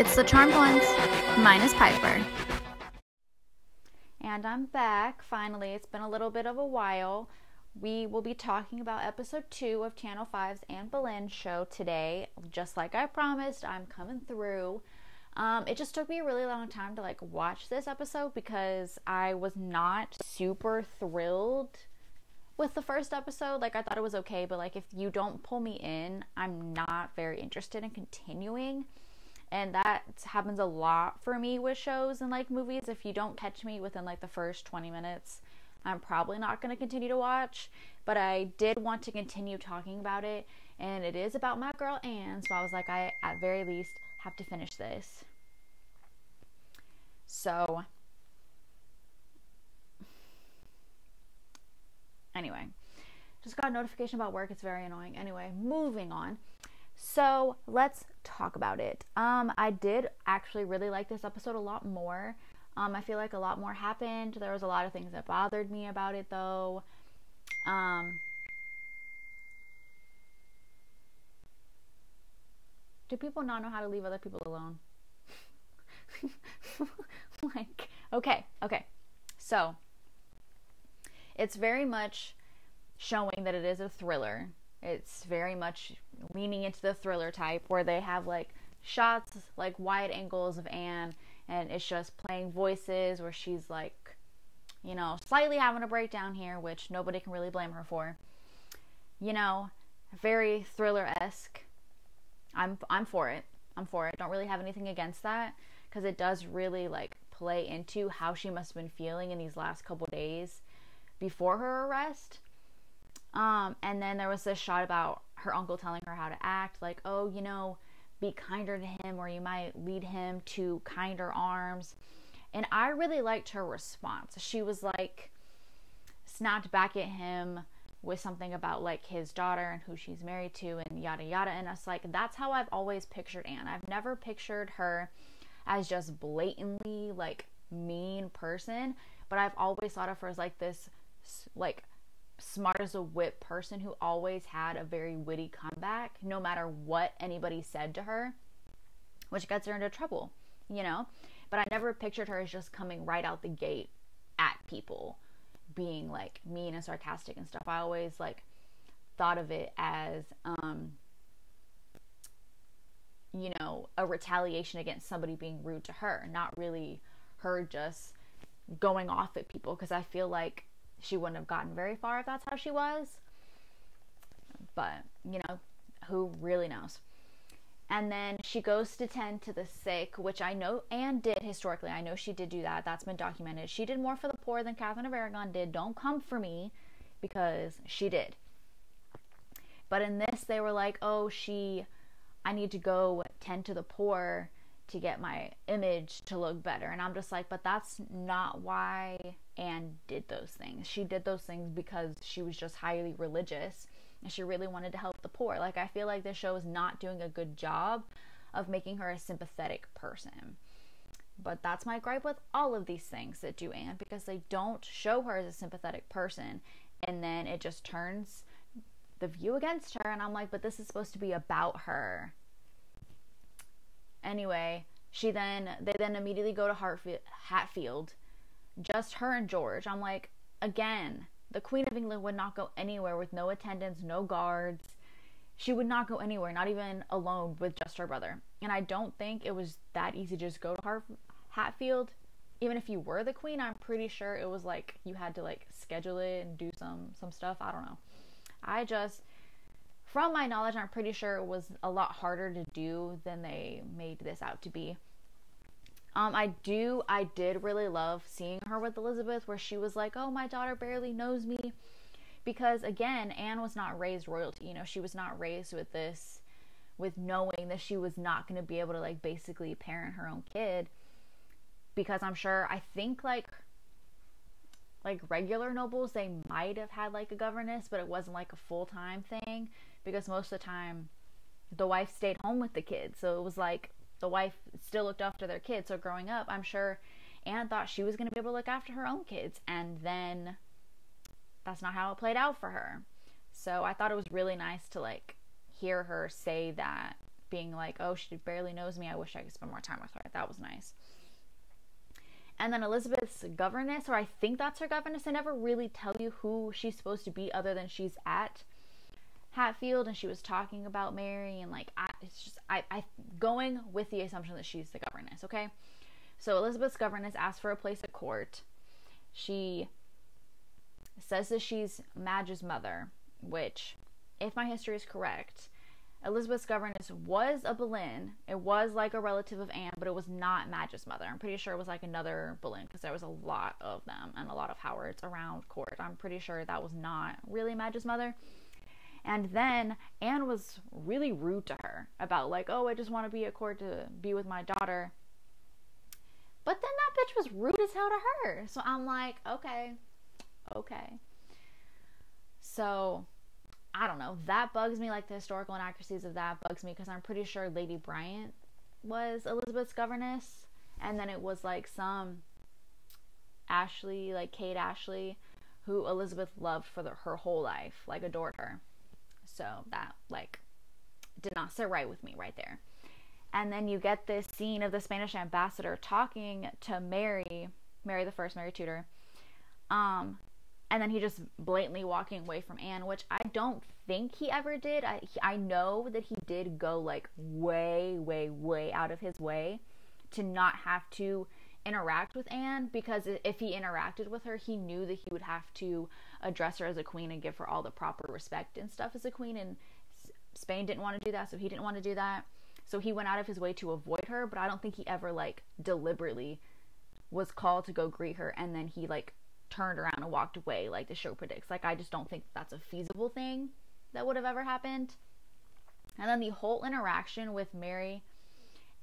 It's the Charmed Ones, minus Piper. And I'm back, finally. It's been a little bit of a while. We will be talking about episode 2 of Channel 5's Anne Boleyn show today. Just like I promised, I'm coming through. It just took me a really long time to like watch this episode because I was not super thrilled with the first episode. Like, I thought it was okay, but like if you don't pull me in, I'm not very interested in continuing. And that happens a lot for me with shows and like movies. If you don't catch me within like the first 20 minutes, I'm probably not going to continue to watch. But I did want to continue talking about it, and it is about my girl Anne, so I was like, I at very least have to finish this. So anyway, just got a notification about work. It's very annoying. Anyway, moving on. So let's talk about it. I did actually really like this episode a lot more. I feel like a lot more happened. There was a lot of things that bothered me about it though. Do people not know how to leave other people alone? Like, okay. So it's very much showing that it is a thriller. It's very much leaning into the thriller type where they have like shots, like wide angles of Anne, and it's just playing voices where she's like, you know, slightly having a breakdown here, which nobody can really blame her for. You know, very thriller-esque. I'm for it. I'm for it. Don't really have anything against that because it does really like play into how she must have been feeling in these last couple days before her arrest. And then there was this shot about her uncle telling her how to act, like, oh, you know, be kinder to him or you might lead him to kinder arms. And I really liked her response. She was like, snapped back at him with something about like his daughter and who she's married to and yada yada. And it's like, that's how I've always pictured Anne. I've never pictured her as just blatantly like mean person, but I've always thought of her as like this like smart as a whip person who always had a very witty comeback no matter what anybody said to her, which gets her into trouble, you know. But I never pictured her as just coming right out the gate at people, being like mean and sarcastic and stuff. I always like thought of it as you know, a retaliation against somebody being rude to her, not really her just going off at people, because I feel like she wouldn't have gotten very far if that's how she was. But you know, who really knows. And then she goes to tend to the sick, which I know Anne did historically. I know she did do that. That's been documented. She did more for the poor than Catherine of Aragon did. Don't come for me, because she did. But in this, they were like, oh, I need to go tend to the poor to get my image to look better. And I'm just like, but that's not why Anne did those things. She did those things because she was just highly religious, and she really wanted to help the poor. Like, I feel like this show is not doing a good job of making her a sympathetic person. But that's my gripe with all of these things that do Anne, because they don't show her as a sympathetic person, and then it just turns the view against her. And I'm like, but this is supposed to be about her. Anyway, they then immediately go to Hatfield, just her and George. I'm like, again, the Queen of England would not go anywhere with no attendants, no guards. She would not go anywhere, not even alone with just her brother. And I don't think it was that easy to just go to Hatfield. Even if you were the Queen, I'm pretty sure it was like you had to like schedule it and do some stuff. I don't know. From my knowledge, I'm pretty sure it was a lot harder to do than they made this out to be. I did really love seeing her with Elizabeth, where she was like, oh, my daughter barely knows me. Because again, Anne was not raised royalty. You know, she was not raised with this, with knowing that she was not going to be able to like basically parent her own kid. Because I think like regular nobles, they might have had like a governess, but it wasn't like a full-time thing, because most of the time the wife stayed home with the kids. So it was like, the wife still looked after their kids. So growing up, I'm sure Anne thought she was going to be able to look after her own kids. And then that's not how it played out for her. So I thought it was really nice to like hear her say that being like, oh, she barely knows me, I wish I could spend more time with her. That was nice. And then Elizabeth's governess, or I think that's her governess, I never really tell you who she's supposed to be other than she's at Hatfield, and she was talking about Mary, and like, it's just going with the assumption that she's the governess, okay? So Elizabeth's governess asked for a place at court. She says that she's Madge's mother, which, if my history is correct, Elizabeth's governess was a Boleyn. It was like a relative of Anne, but it was not Madge's mother. I'm pretty sure it was like another Boleyn, because there was a lot of them and a lot of Howards around court. I'm pretty sure that was not really Madge's mother. And then Anne was really rude to her about like, oh, I just want to be at court to be with my daughter. But then that bitch was rude as hell to her. So I'm like, okay. So I don't know, that bugs me. Like, the historical inaccuracies of that bugs me, because I'm pretty sure Lady Bryant was Elizabeth's governess, and then it was like some Ashley, like Kate Ashley, who Elizabeth loved for her whole life, like adored her. So that like did not sit right with me right there. And then you get this scene of the Spanish ambassador talking to Mary I, Mary Tudor, and then he just blatantly walking away from Anne, which I don't think he ever did. I know that he did go like way out of his way to not have to interact with Anne, because if he interacted with her, he knew that he would have to address her as a queen and give her all the proper respect and stuff as a queen, and Spain didn't want to do that, so he didn't want to do that. So he went out of his way to avoid her, but I don't think he ever like deliberately was called to go greet her and then he like turned around and walked away like the show predicts. Like, I just don't think that's a feasible thing that would have ever happened. And then the whole interaction with Mary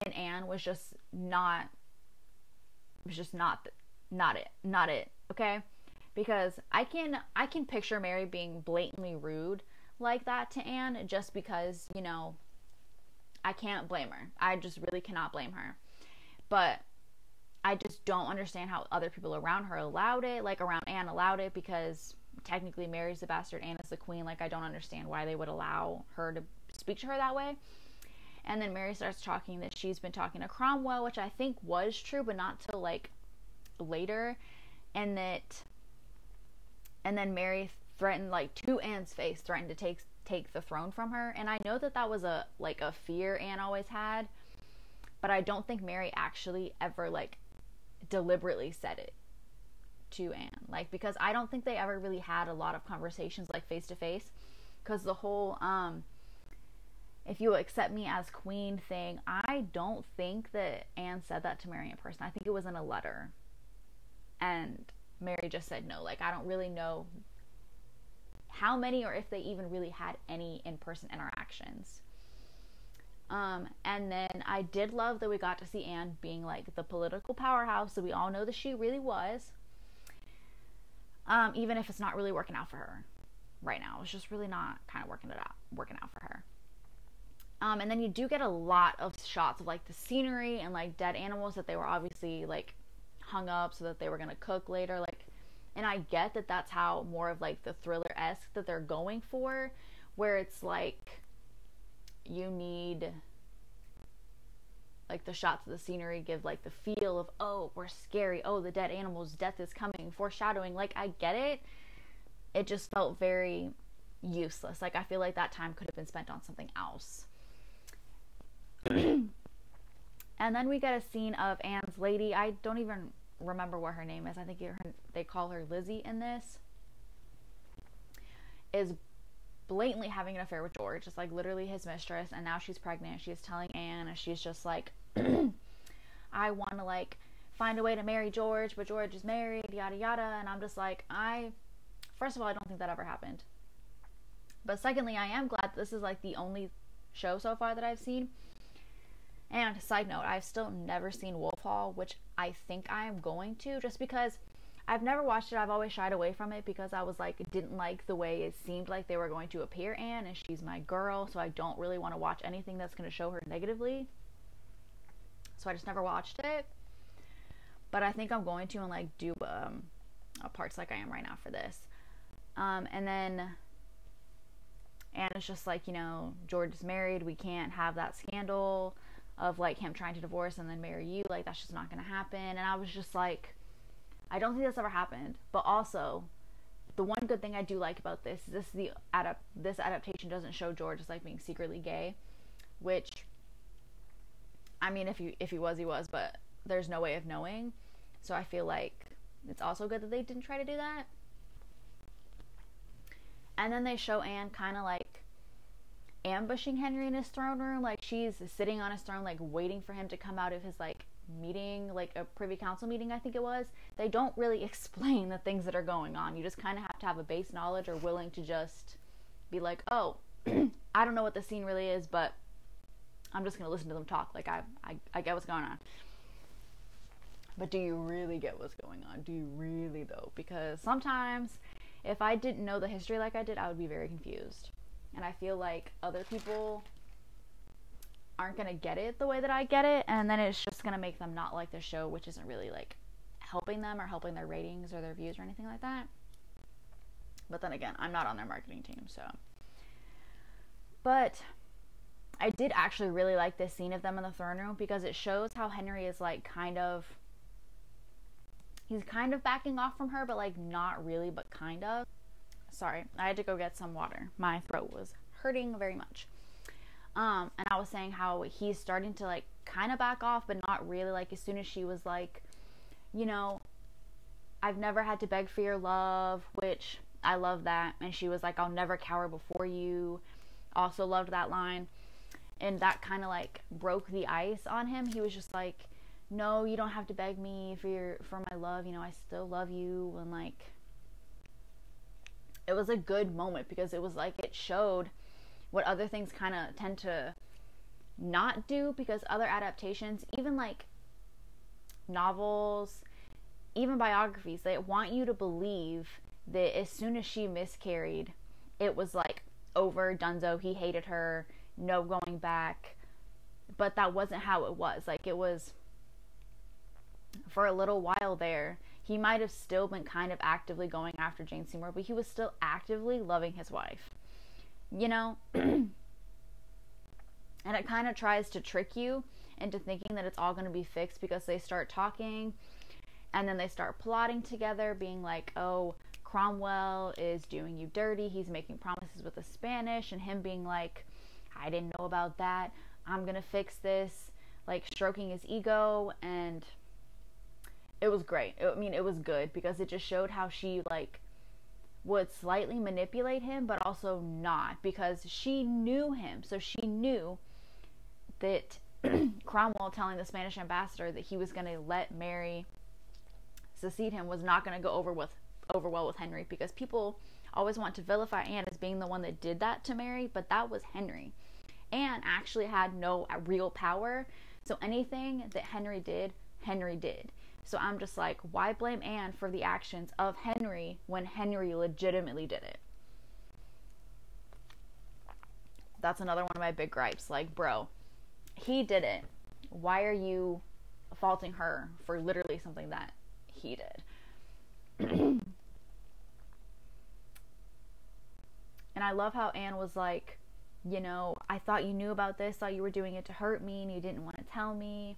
and Anne was just not it, okay? Because I can picture Mary being blatantly rude like that to Anne, just because, you know, I can't blame her. I just really cannot blame her. But I just don't understand how other people around her allowed it, like around Anne allowed it, because technically Mary's the bastard, Anne is the queen. Like, I don't understand why they would allow her to speak to her that way. And then Mary starts talking that she's been talking to Cromwell, which I think was true, but not till like later. And then Mary threatened, like, to Anne's face, threatened to take the throne from her. And I know that was a fear Anne always had, but I don't think Mary actually ever like deliberately said it to Anne, like, because I don't think they ever really had a lot of conversations like face to face, because the whole if you accept me as queen thing, I don't think that Anne said that to Mary in person. I think it was in a letter, and Mary just said no. Like, I don't really know how many, or if they even really had any in-person interactions. And then I did love that we got to see Anne being like the political powerhouse that we all know that she really was, even if it's not really working out for her right now. It's just really not kind of working out for her. And then you do get a lot of shots of like the scenery and like dead animals that they were obviously like hung up so that they were gonna cook later. Like, and I get that that's how more of like the thriller-esque that they're going for, where it's like you need like the shots of the scenery give like the feel of, oh, we're scary, oh, the dead animals, death is coming, foreshadowing. Like, I get it. It just felt very useless. Like, I feel like that time could have been spent on something else. And then we get a scene of Anne's lady. I don't even remember what her name is. I think they call her Lizzie in this. Is blatantly having an affair with George. It's like literally his mistress, and now she's pregnant. She's telling Anne, and she's just like, I want to like find a way to marry George, but George is married, yada yada. And I'm just like, first of all, I don't think that ever happened. But secondly, I am glad this is like the only show so far that I've seen. And side note, I've still never seen Wolf Hall, which I think I am going to, just because I've never watched it. I've always shied away from it because I was like, didn't like the way it seemed like they were going to appear Anne, and she's my girl, so I don't really want to watch anything that's going to show her negatively. So I just never watched it. But I think I'm going to, and like do parts like I am right now for this. And then Anna's just like, you know, George is married, we can't have that scandal of like him trying to divorce and then marry you, like that's just not gonna happen. And I was just like, I don't think that's ever happened. But also, the one good thing I do like about this is this adaptation doesn't show George as like being secretly gay, which, I mean, if he was, but there's no way of knowing. So I feel like it's also good that they didn't try to do that. And then they show Anne kind of like ambushing Henry in his throne room. Like she's sitting on his throne, like waiting for him to come out of his like meeting, like a privy council meeting, I think it was. They don't really explain the things that are going on. You just kind of have to have a base knowledge or willing to just be like, oh, I don't know what the scene really is, but I'm just going to listen to them talk. Like I get what's going on. But do you really get what's going on? Do you really though? Because sometimes if I didn't know the history like I did, I would be very confused. And I feel like other people aren't going to get it the way that I get it. And then it's just going to make them not like the show, which isn't really like helping them or helping their ratings or their views or anything like that. But then again, I'm not on their marketing team, so. But I did actually really like this scene of them in the throne room because it shows how Henry is like kind of, he's kind of backing off from her, but like not really, but kind of. Sorry, I had to go get some water. My throat was hurting very much. And I was saying how he's starting to like kind of back off, but not really. Like as soon as she was like, you know, I've never had to beg for your love, which I love that. And she was like, I'll never cower before you. Also loved that line. And that kind of like broke the ice on him. He was just like, no, you don't have to beg me for my love, you know, I still love you. And like, it was a good moment because it was like, it showed what other things kind of tend to not do, because other adaptations, even like novels, even biographies, they want you to believe that as soon as she miscarried, it was like over, dunzo, he hated her, no going back. But that wasn't how it was. Like it was, for a little while there, he might have still been kind of actively going after Jane Seymour, but he was still actively loving his wife, you know? And it kind of tries to trick you into thinking that it's all going to be fixed because they start talking and then they start plotting together, being like, oh, Cromwell is doing you dirty. He's making promises with the Spanish, and him being like, I didn't know about that. I'm going to fix this. Like stroking his ego. And it was great. I mean, it was good because it just showed how she like would slightly manipulate him, but also not, because she knew him. So she knew that Cromwell telling the Spanish ambassador that he was going to let Mary succeed him was not going to go over well with Henry, because people always want to vilify Anne as being the one that did that to Mary, but that was Henry. Anne actually had no real power. So anything that Henry did. So I'm just like, why blame Anne for the actions of Henry when Henry legitimately did it? That's another one of my big gripes. Like, bro, he did it. Why are you faulting her for literally something that he did? And I love how Anne was like, you know, I thought you knew about this. Thought you were doing it to hurt me and you didn't want to tell me.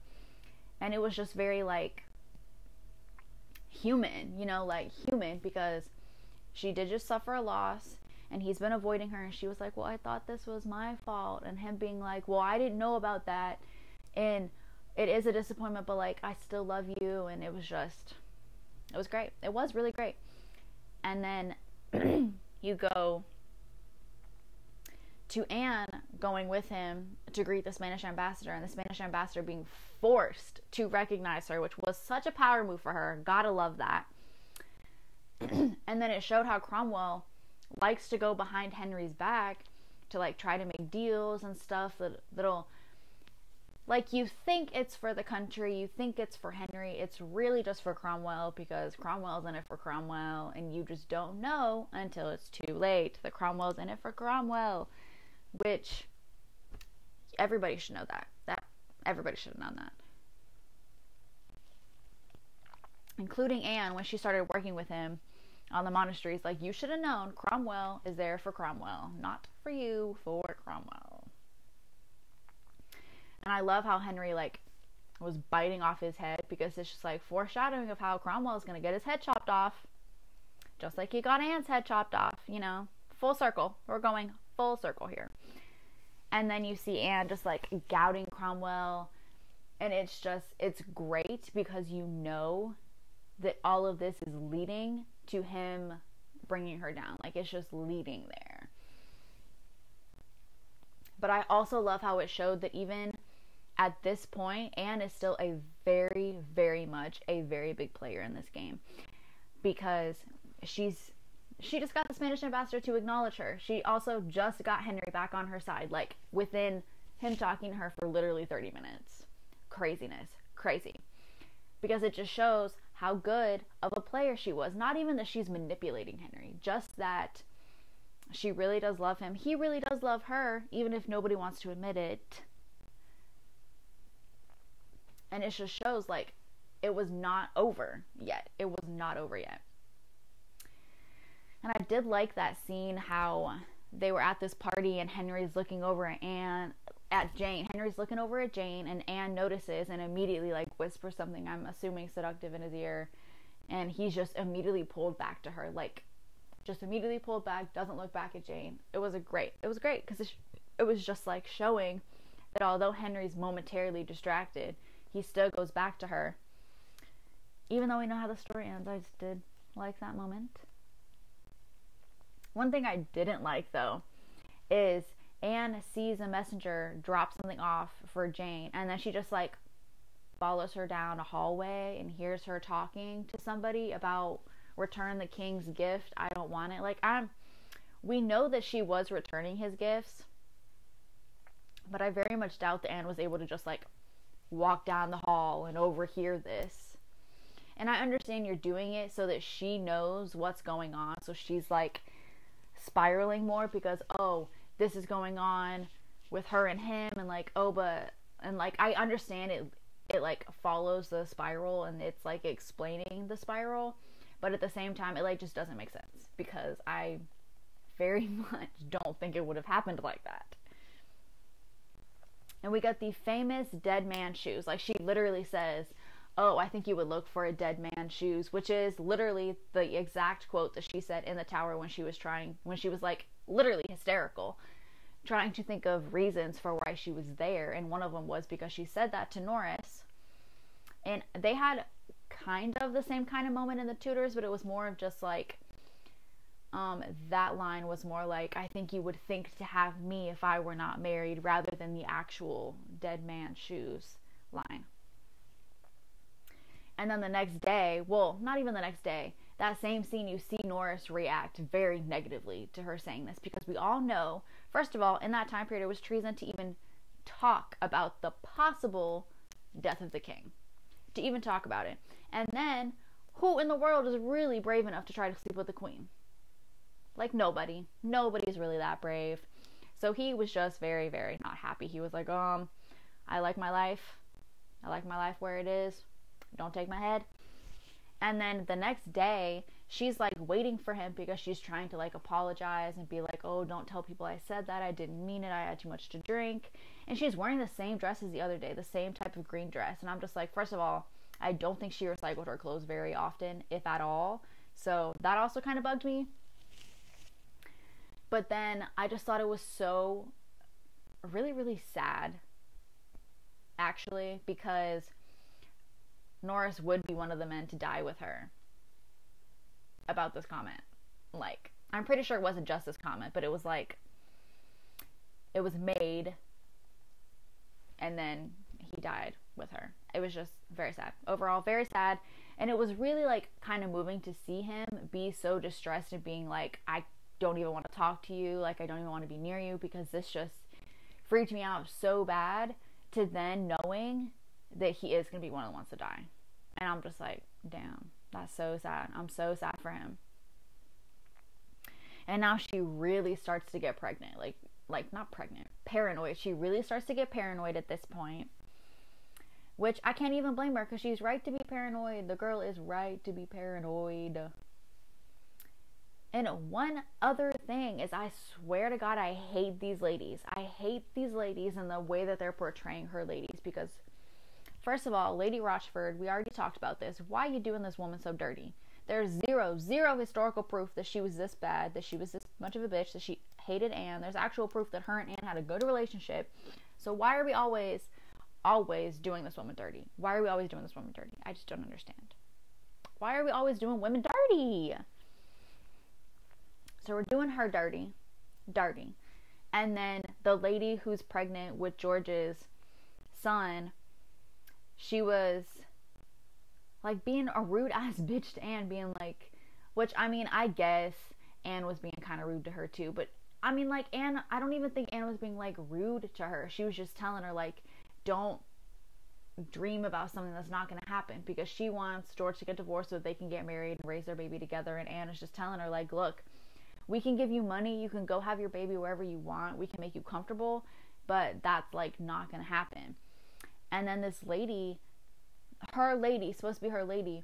And it was just very like, human, you know, like human, because she did just suffer a loss and he's been avoiding her, and she was like, well, I thought this was my fault, and him being like, well, I didn't know about that, and it is a disappointment, but like I still love you. And it was great. It was really great. And then you go to Anne going with him to greet the Spanish ambassador, and the Spanish ambassador being forced to recognize her, which was such a power move for her. Gotta love that. And then it showed how Cromwell likes to go behind Henry's back to like try to make deals and stuff that'll like, you think it's for the country, you think it's for Henry, it's really just for Cromwell, because Cromwell's in it for Cromwell, and you just don't know until it's too late that Cromwell's in it for Cromwell. Which everybody should know that. That everybody should have known that. Including Anne when she started working with him on the monasteries. Like, you should have known Cromwell is there for Cromwell, not for you for Cromwell. And I love how Henry like was biting off his head, because it's just like foreshadowing of how Cromwell is going to get his head chopped off, just like he got Anne's head chopped off, you know, full circle. We're going full circle here. And then you see Anne just like gouting Cromwell, and it's just, it's great, because you know that all of this is leading to him bringing her down. Like, it's just leading there. But I also love how it showed that even at this point, Anne is still a very, very much a very big player in this game, because she just got the Spanish ambassador to acknowledge her. She also just got Henry back on her side, like within him talking to her for literally 30 minutes. Craziness. Crazy. Because it just shows how good of a player she was. Not even that she's manipulating Henry, just that she really does love him. He really does love her, even if nobody wants to admit it. And it just shows, like, it was not over yet. It was not over yet. And I did like that scene, how they were at this party and Henry's looking over at Anne, at Jane. Henry's looking over at Jane, and Anne notices and immediately like whispers something, I'm assuming seductive, in his ear, and he's just immediately pulled back to her, like just immediately pulled back, doesn't look back at Jane. It was great because it was just like showing that although Henry's momentarily distracted, he still goes back to her. Even though we know how the story ends, I just did like that moment. One thing I didn't like though is Anne sees a messenger drop something off for Jane, and then she just like follows her down a hallway and hears her talking to somebody about return the king's gift. I don't want it. Like, we know that she was returning his gifts, but I very much doubt that Anne was able to just like walk down the hall and overhear this. And I understand you're doing it so that she knows what's going on, so she's like spiraling more, because oh, this is going on with her and him, and like, oh, but, and like, I understand it like follows the spiral, and it's like explaining the spiral, but at the same time, it like just doesn't make sense, because I very much don't think it would have happened like that. And we got the famous dead man shoes. Like, she literally says, oh, I think you would look for a dead man's shoes, which is literally the exact quote that she said in the tower when she was like literally hysterical, trying to think of reasons for why she was there. And one of them was because she said that to Norris, and they had kind of the same kind of moment in The Tudors, but it was more of just like, that line was more like, I think you would think to have me if I were not married, rather than the actual dead man's shoes line. And then the next day, well, not even the next day, that same scene, you see Norris react very negatively to her saying this, because we all know, first of all, in that time period, it was treason to even talk about the possible death of the king, to even talk about it. And then, who in the world is really brave enough to try to sleep with the queen? Like, nobody. Nobody's really that brave. So he was just very, very not happy. He was like, I like my life. I like my life where it is. Don't take my head. And then the next day, she's like waiting for him, because she's trying to like apologize and be like, oh, don't tell people I said that, I didn't mean it, I had too much to drink. And she's wearing the same dress as the other day, the same type of green dress. And I'm just like, first of all, I don't think she recycled her clothes very often, if at all, so that also kind of bugged me. But then I just thought it was so really, really sad, actually, because Norris would be one of the men to die with her about this comment. Like, I'm pretty sure it wasn't just this comment, but it was like, it was made, and then he died with her. It was just very sad. Overall, very sad. And it was really like kind of moving to see him be so distressed and being like, I don't even want to talk to you, like, I don't even want to be near you, because this just freaked me out so bad, to then knowing that he is going to be one of the ones to die. And I'm just like, damn, that's so sad. I'm so sad for him. And now she really starts to get pregnant. Like not pregnant, paranoid. She really starts to get paranoid at this point, which I can't even blame her, because she's right to be paranoid. The girl is right to be paranoid. And one other thing is, I swear to God, I hate these ladies. I hate these ladies and the way that they're portraying her ladies, because first of all, Lady Rochford, we already talked about this. Why are you doing this woman so dirty? There's zero historical proof that she was this bad, that she was this much of a bitch, that she hated Anne. There's actual proof that her and Anne had a good relationship. So why are we always doing this woman dirty? Why are we always doing this woman dirty? I just don't understand. Why are we always doing women dirty? So we're doing her dirty. And then the lady who's pregnant with George's son, she was like being a rude ass bitch to Anne, being like, which I mean, I guess Anne was being kind of rude to her too, but I mean, like, Anne, I don't even think Anne was being like rude to her. She was just telling her like, don't dream about something that's not going to happen, because she wants George to get divorced so that they can get married and raise their baby together. And Anne is just telling her like, look, we can give you money, you can go have your baby wherever you want, we can make you comfortable, but that's like not going to happen. And then this lady, her lady, supposed to be her lady,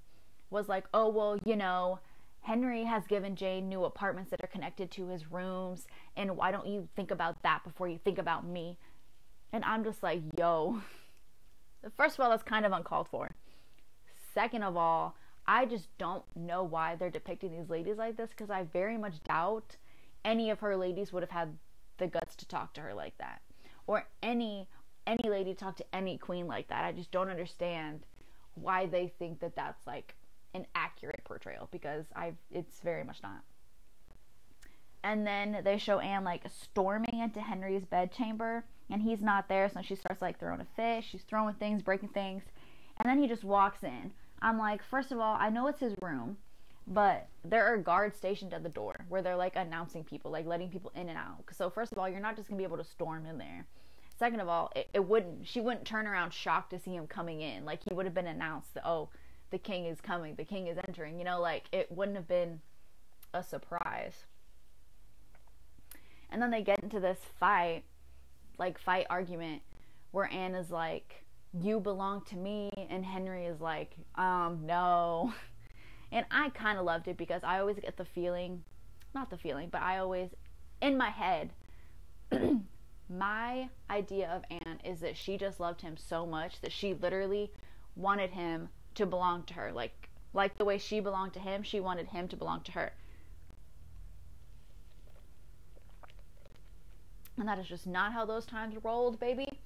was like, oh, well, you know, Henry has given Jane new apartments that are connected to his rooms, and why don't you think about that before you think about me? And I'm just like, yo, first of all, that's kind of uncalled for. Second of all, I just don't know why they're depicting these ladies like this, because I very much doubt any of her ladies would have had the guts to talk to her like that, or any lady talk to any queen like that. I just don't understand why they think that that's like an accurate portrayal, because it's very much not. And then they show Anne like storming into Henry's bedchamber, and he's not there, so she starts like throwing a fit. She's throwing things, breaking things, and then he just walks in. I'm like, first of all, I know it's his room, but there are guards stationed at the door where they're like announcing people, like letting people in and out. So first of all, you're not just gonna be able to storm in there. Second of all, she wouldn't turn around shocked to see him coming in. Like, he would have been announced that, oh, the king is coming, the king is entering, you know, like it wouldn't have been a surprise. And then they get into this fight argument where Anne is like, you belong to me, and Henry is like, no. And I kind of loved it, because I always get the feeling, not the feeling, but I always, in my head, my idea of Anne is that she just loved him so much that she literally wanted him to belong to her. Like the way she belonged to him, she wanted him to belong to her. And that is just not how those times rolled, baby.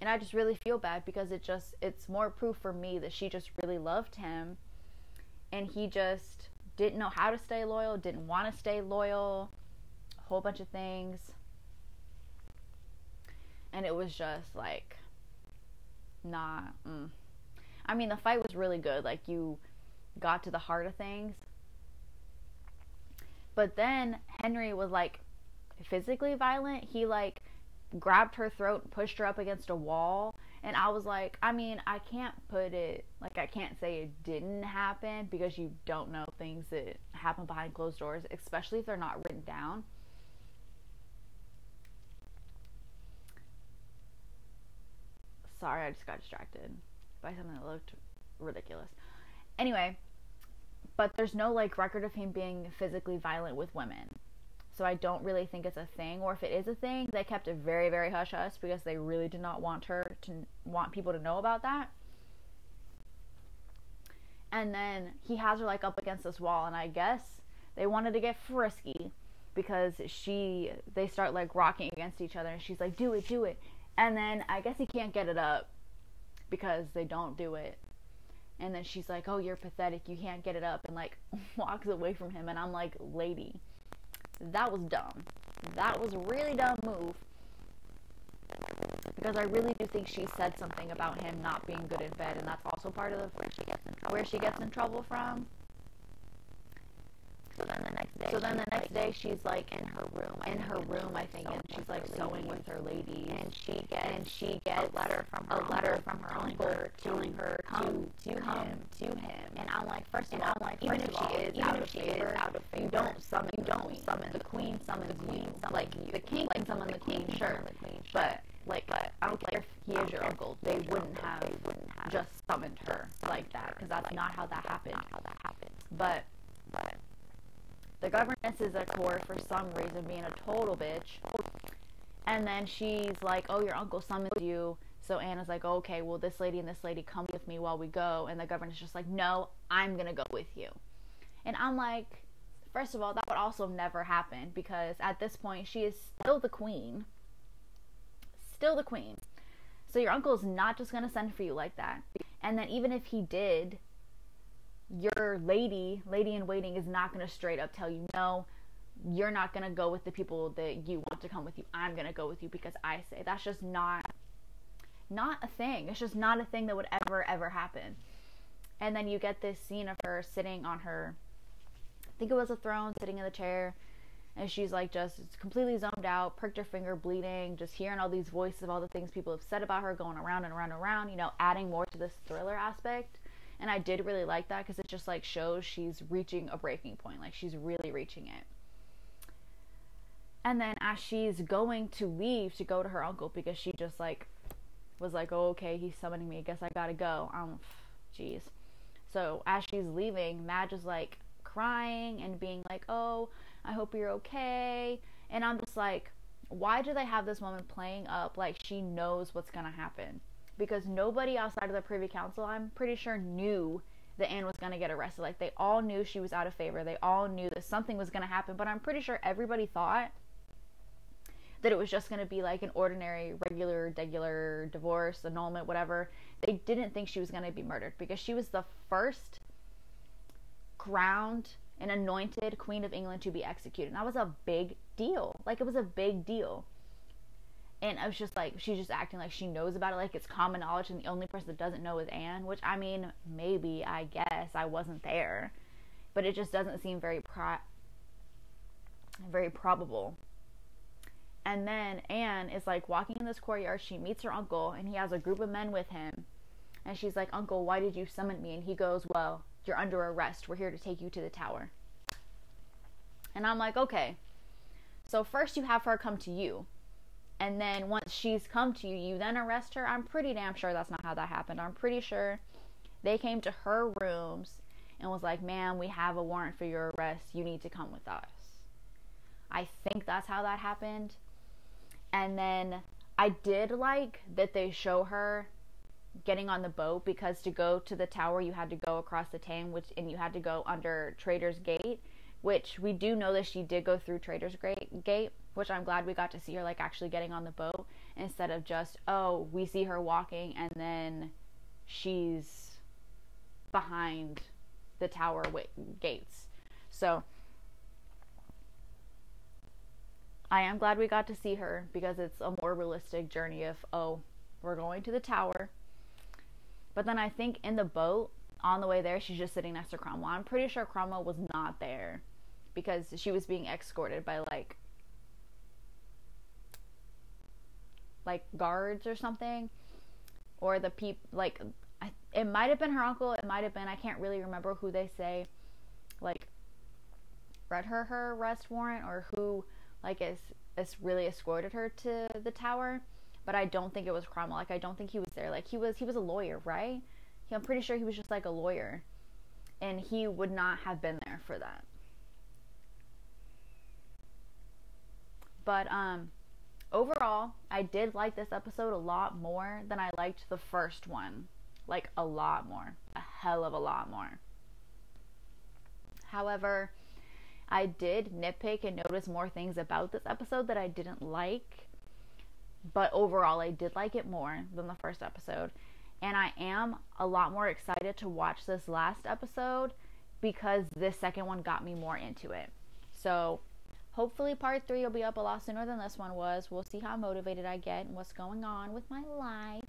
And I just really feel bad, because it's more proof for me that she just really loved him, and he just didn't know how to stay loyal, didn't want to stay loyal, a whole bunch of things. And it was just like, nah. I mean, the fight was really good. Like, you got to the heart of things. But then Henry was like physically violent. He like grabbed her throat and pushed her up against a wall, and I was like, I mean, I can't say it didn't happen, because you don't know things that happen behind closed doors, especially if they're not written down. Sorry, I just got distracted by something that looked ridiculous. Anyway, but there's no like record of him being physically violent with women. So I don't really think it's a thing, or if it is a thing, they kept it very, very hush-hush, because they really did not want her to want people to know about that. And then he has her like up against this wall, and I guess they wanted to get frisky, because they start like rocking against each other, and she's like, do it, do it. And then I guess he can't get it up, because they don't do it. And then she's like, oh, you're pathetic, you can't get it up, and like walks away from him. And I'm like, lady, that was dumb. That was a really dumb move, because I really do think she said something about him not being good in bed, and that's also part of where she gets in trouble from. So then the next day she's like in her room. I think, and she's like sewing with her ladies, and she gets a letter from her uncle telling her to come to him. And I'm like, first of all, even if she is out of favor, you don't summon the queen, the king can summon the queen, sure. But I don't care if he is your uncle. They wouldn't have just summoned her like that, because that's not how that happened. But But the governess is, of course, for some reason being a total bitch. And then she's like, oh, your uncle summons you. So Anna's like, oh, okay, well, this lady and this lady come with me while we go. And the governess is just like, no, I'm going to go with you. And I'm like, first of all, that would also never happen, because at this point, she is still the queen. Still the queen. So your uncle's not just going to send for you like that. And then even if he did, your lady-in-waiting is not going to straight up tell you, no, you're not going to go with the people that you want to come with you. I'm going to go with you because I say. That's just not a thing. It's just not a thing that would ever, ever happen. And then you get this scene of her sitting on her, I think it was a throne, sitting in the chair, and she's like just completely zoned out, pricked her finger, bleeding, just hearing all these voices of all the things people have said about her going around and around and around, you know, adding more to this thriller aspect. And I did really like that, because it just like shows she's reaching a breaking point. Like, she's really reaching it. And then as she's going to leave to go to her uncle, because she just like was like, oh, okay, he's summoning me, I guess I gotta go. Jeez. So as she's leaving, Madge is like crying and being like, oh, I hope you're okay. And I'm just like, why do they have this woman playing up like she knows what's gonna happen? Because nobody outside of the Privy Council, I'm pretty sure, knew that Anne was going to get arrested. Like, they all knew she was out of favor. They all knew that something was going to happen. But I'm pretty sure everybody thought that it was just going to be like an ordinary, regular divorce, annulment, whatever. They didn't think she was going to be murdered, because she was the first crowned and anointed Queen of England to be executed. And that was a big deal. Like, it was a big deal. And I was just like, she's just acting like she knows about it, like it's common knowledge, and the only person that doesn't know is Anne. Which, I mean, maybe, I guess, I wasn't there. But it just doesn't seem very probable. And then Anne is like walking in this courtyard, she meets her uncle, and he has a group of men with him. And she's like, uncle, why did you summon me? And he goes, well, you're under arrest, we're here to take you to the tower. And I'm like, okay. So first you have her come to you. And then once she's come to you, you then arrest her. I'm pretty damn sure that's not how that happened. I'm pretty sure they came to her rooms and was like, ma'am, we have a warrant for your arrest. You need to come with us. I think that's how that happened. And then I did like that they show her getting on the boat, because to go to the tower, you had to go across the Thames, and you had to go under Traitors' Gate, which we do know that she did go through Traitors' Gate. Which I'm glad we got to see her like actually getting on the boat, instead of just, oh, we see her walking and then she's behind the tower gates. So I am glad we got to see her, because it's a more realistic journey of, oh, we're going to the tower. But then I think in the boat on the way there, she's just sitting next to Cromwell. I'm pretty sure Cromwell was not there, because she was being escorted by like guards or something, or the people, like, it might have been her uncle, it might have been, I can't really remember who they say like read her arrest warrant, or who like is really escorted her to the tower. But I don't think it was Cromwell. Like, I don't think he was there. Like, he was a lawyer, right? I'm pretty sure he was just like a lawyer, and he would not have been there for that. But overall, I did like this episode a lot more than I liked the first one. Like, a lot more. A hell of a lot more. However, I did nitpick and notice more things about this episode that I didn't like. But overall, I did like it more than the first episode. And I am a lot more excited to watch this last episode, because this second one got me more into it. So hopefully part 3 will be up a lot sooner than this one was. We'll see how motivated I get and what's going on with my life.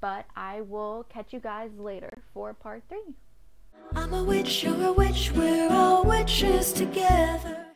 But I will catch you guys later for part 3. I'm a witch, you're a witch, we're all witches together.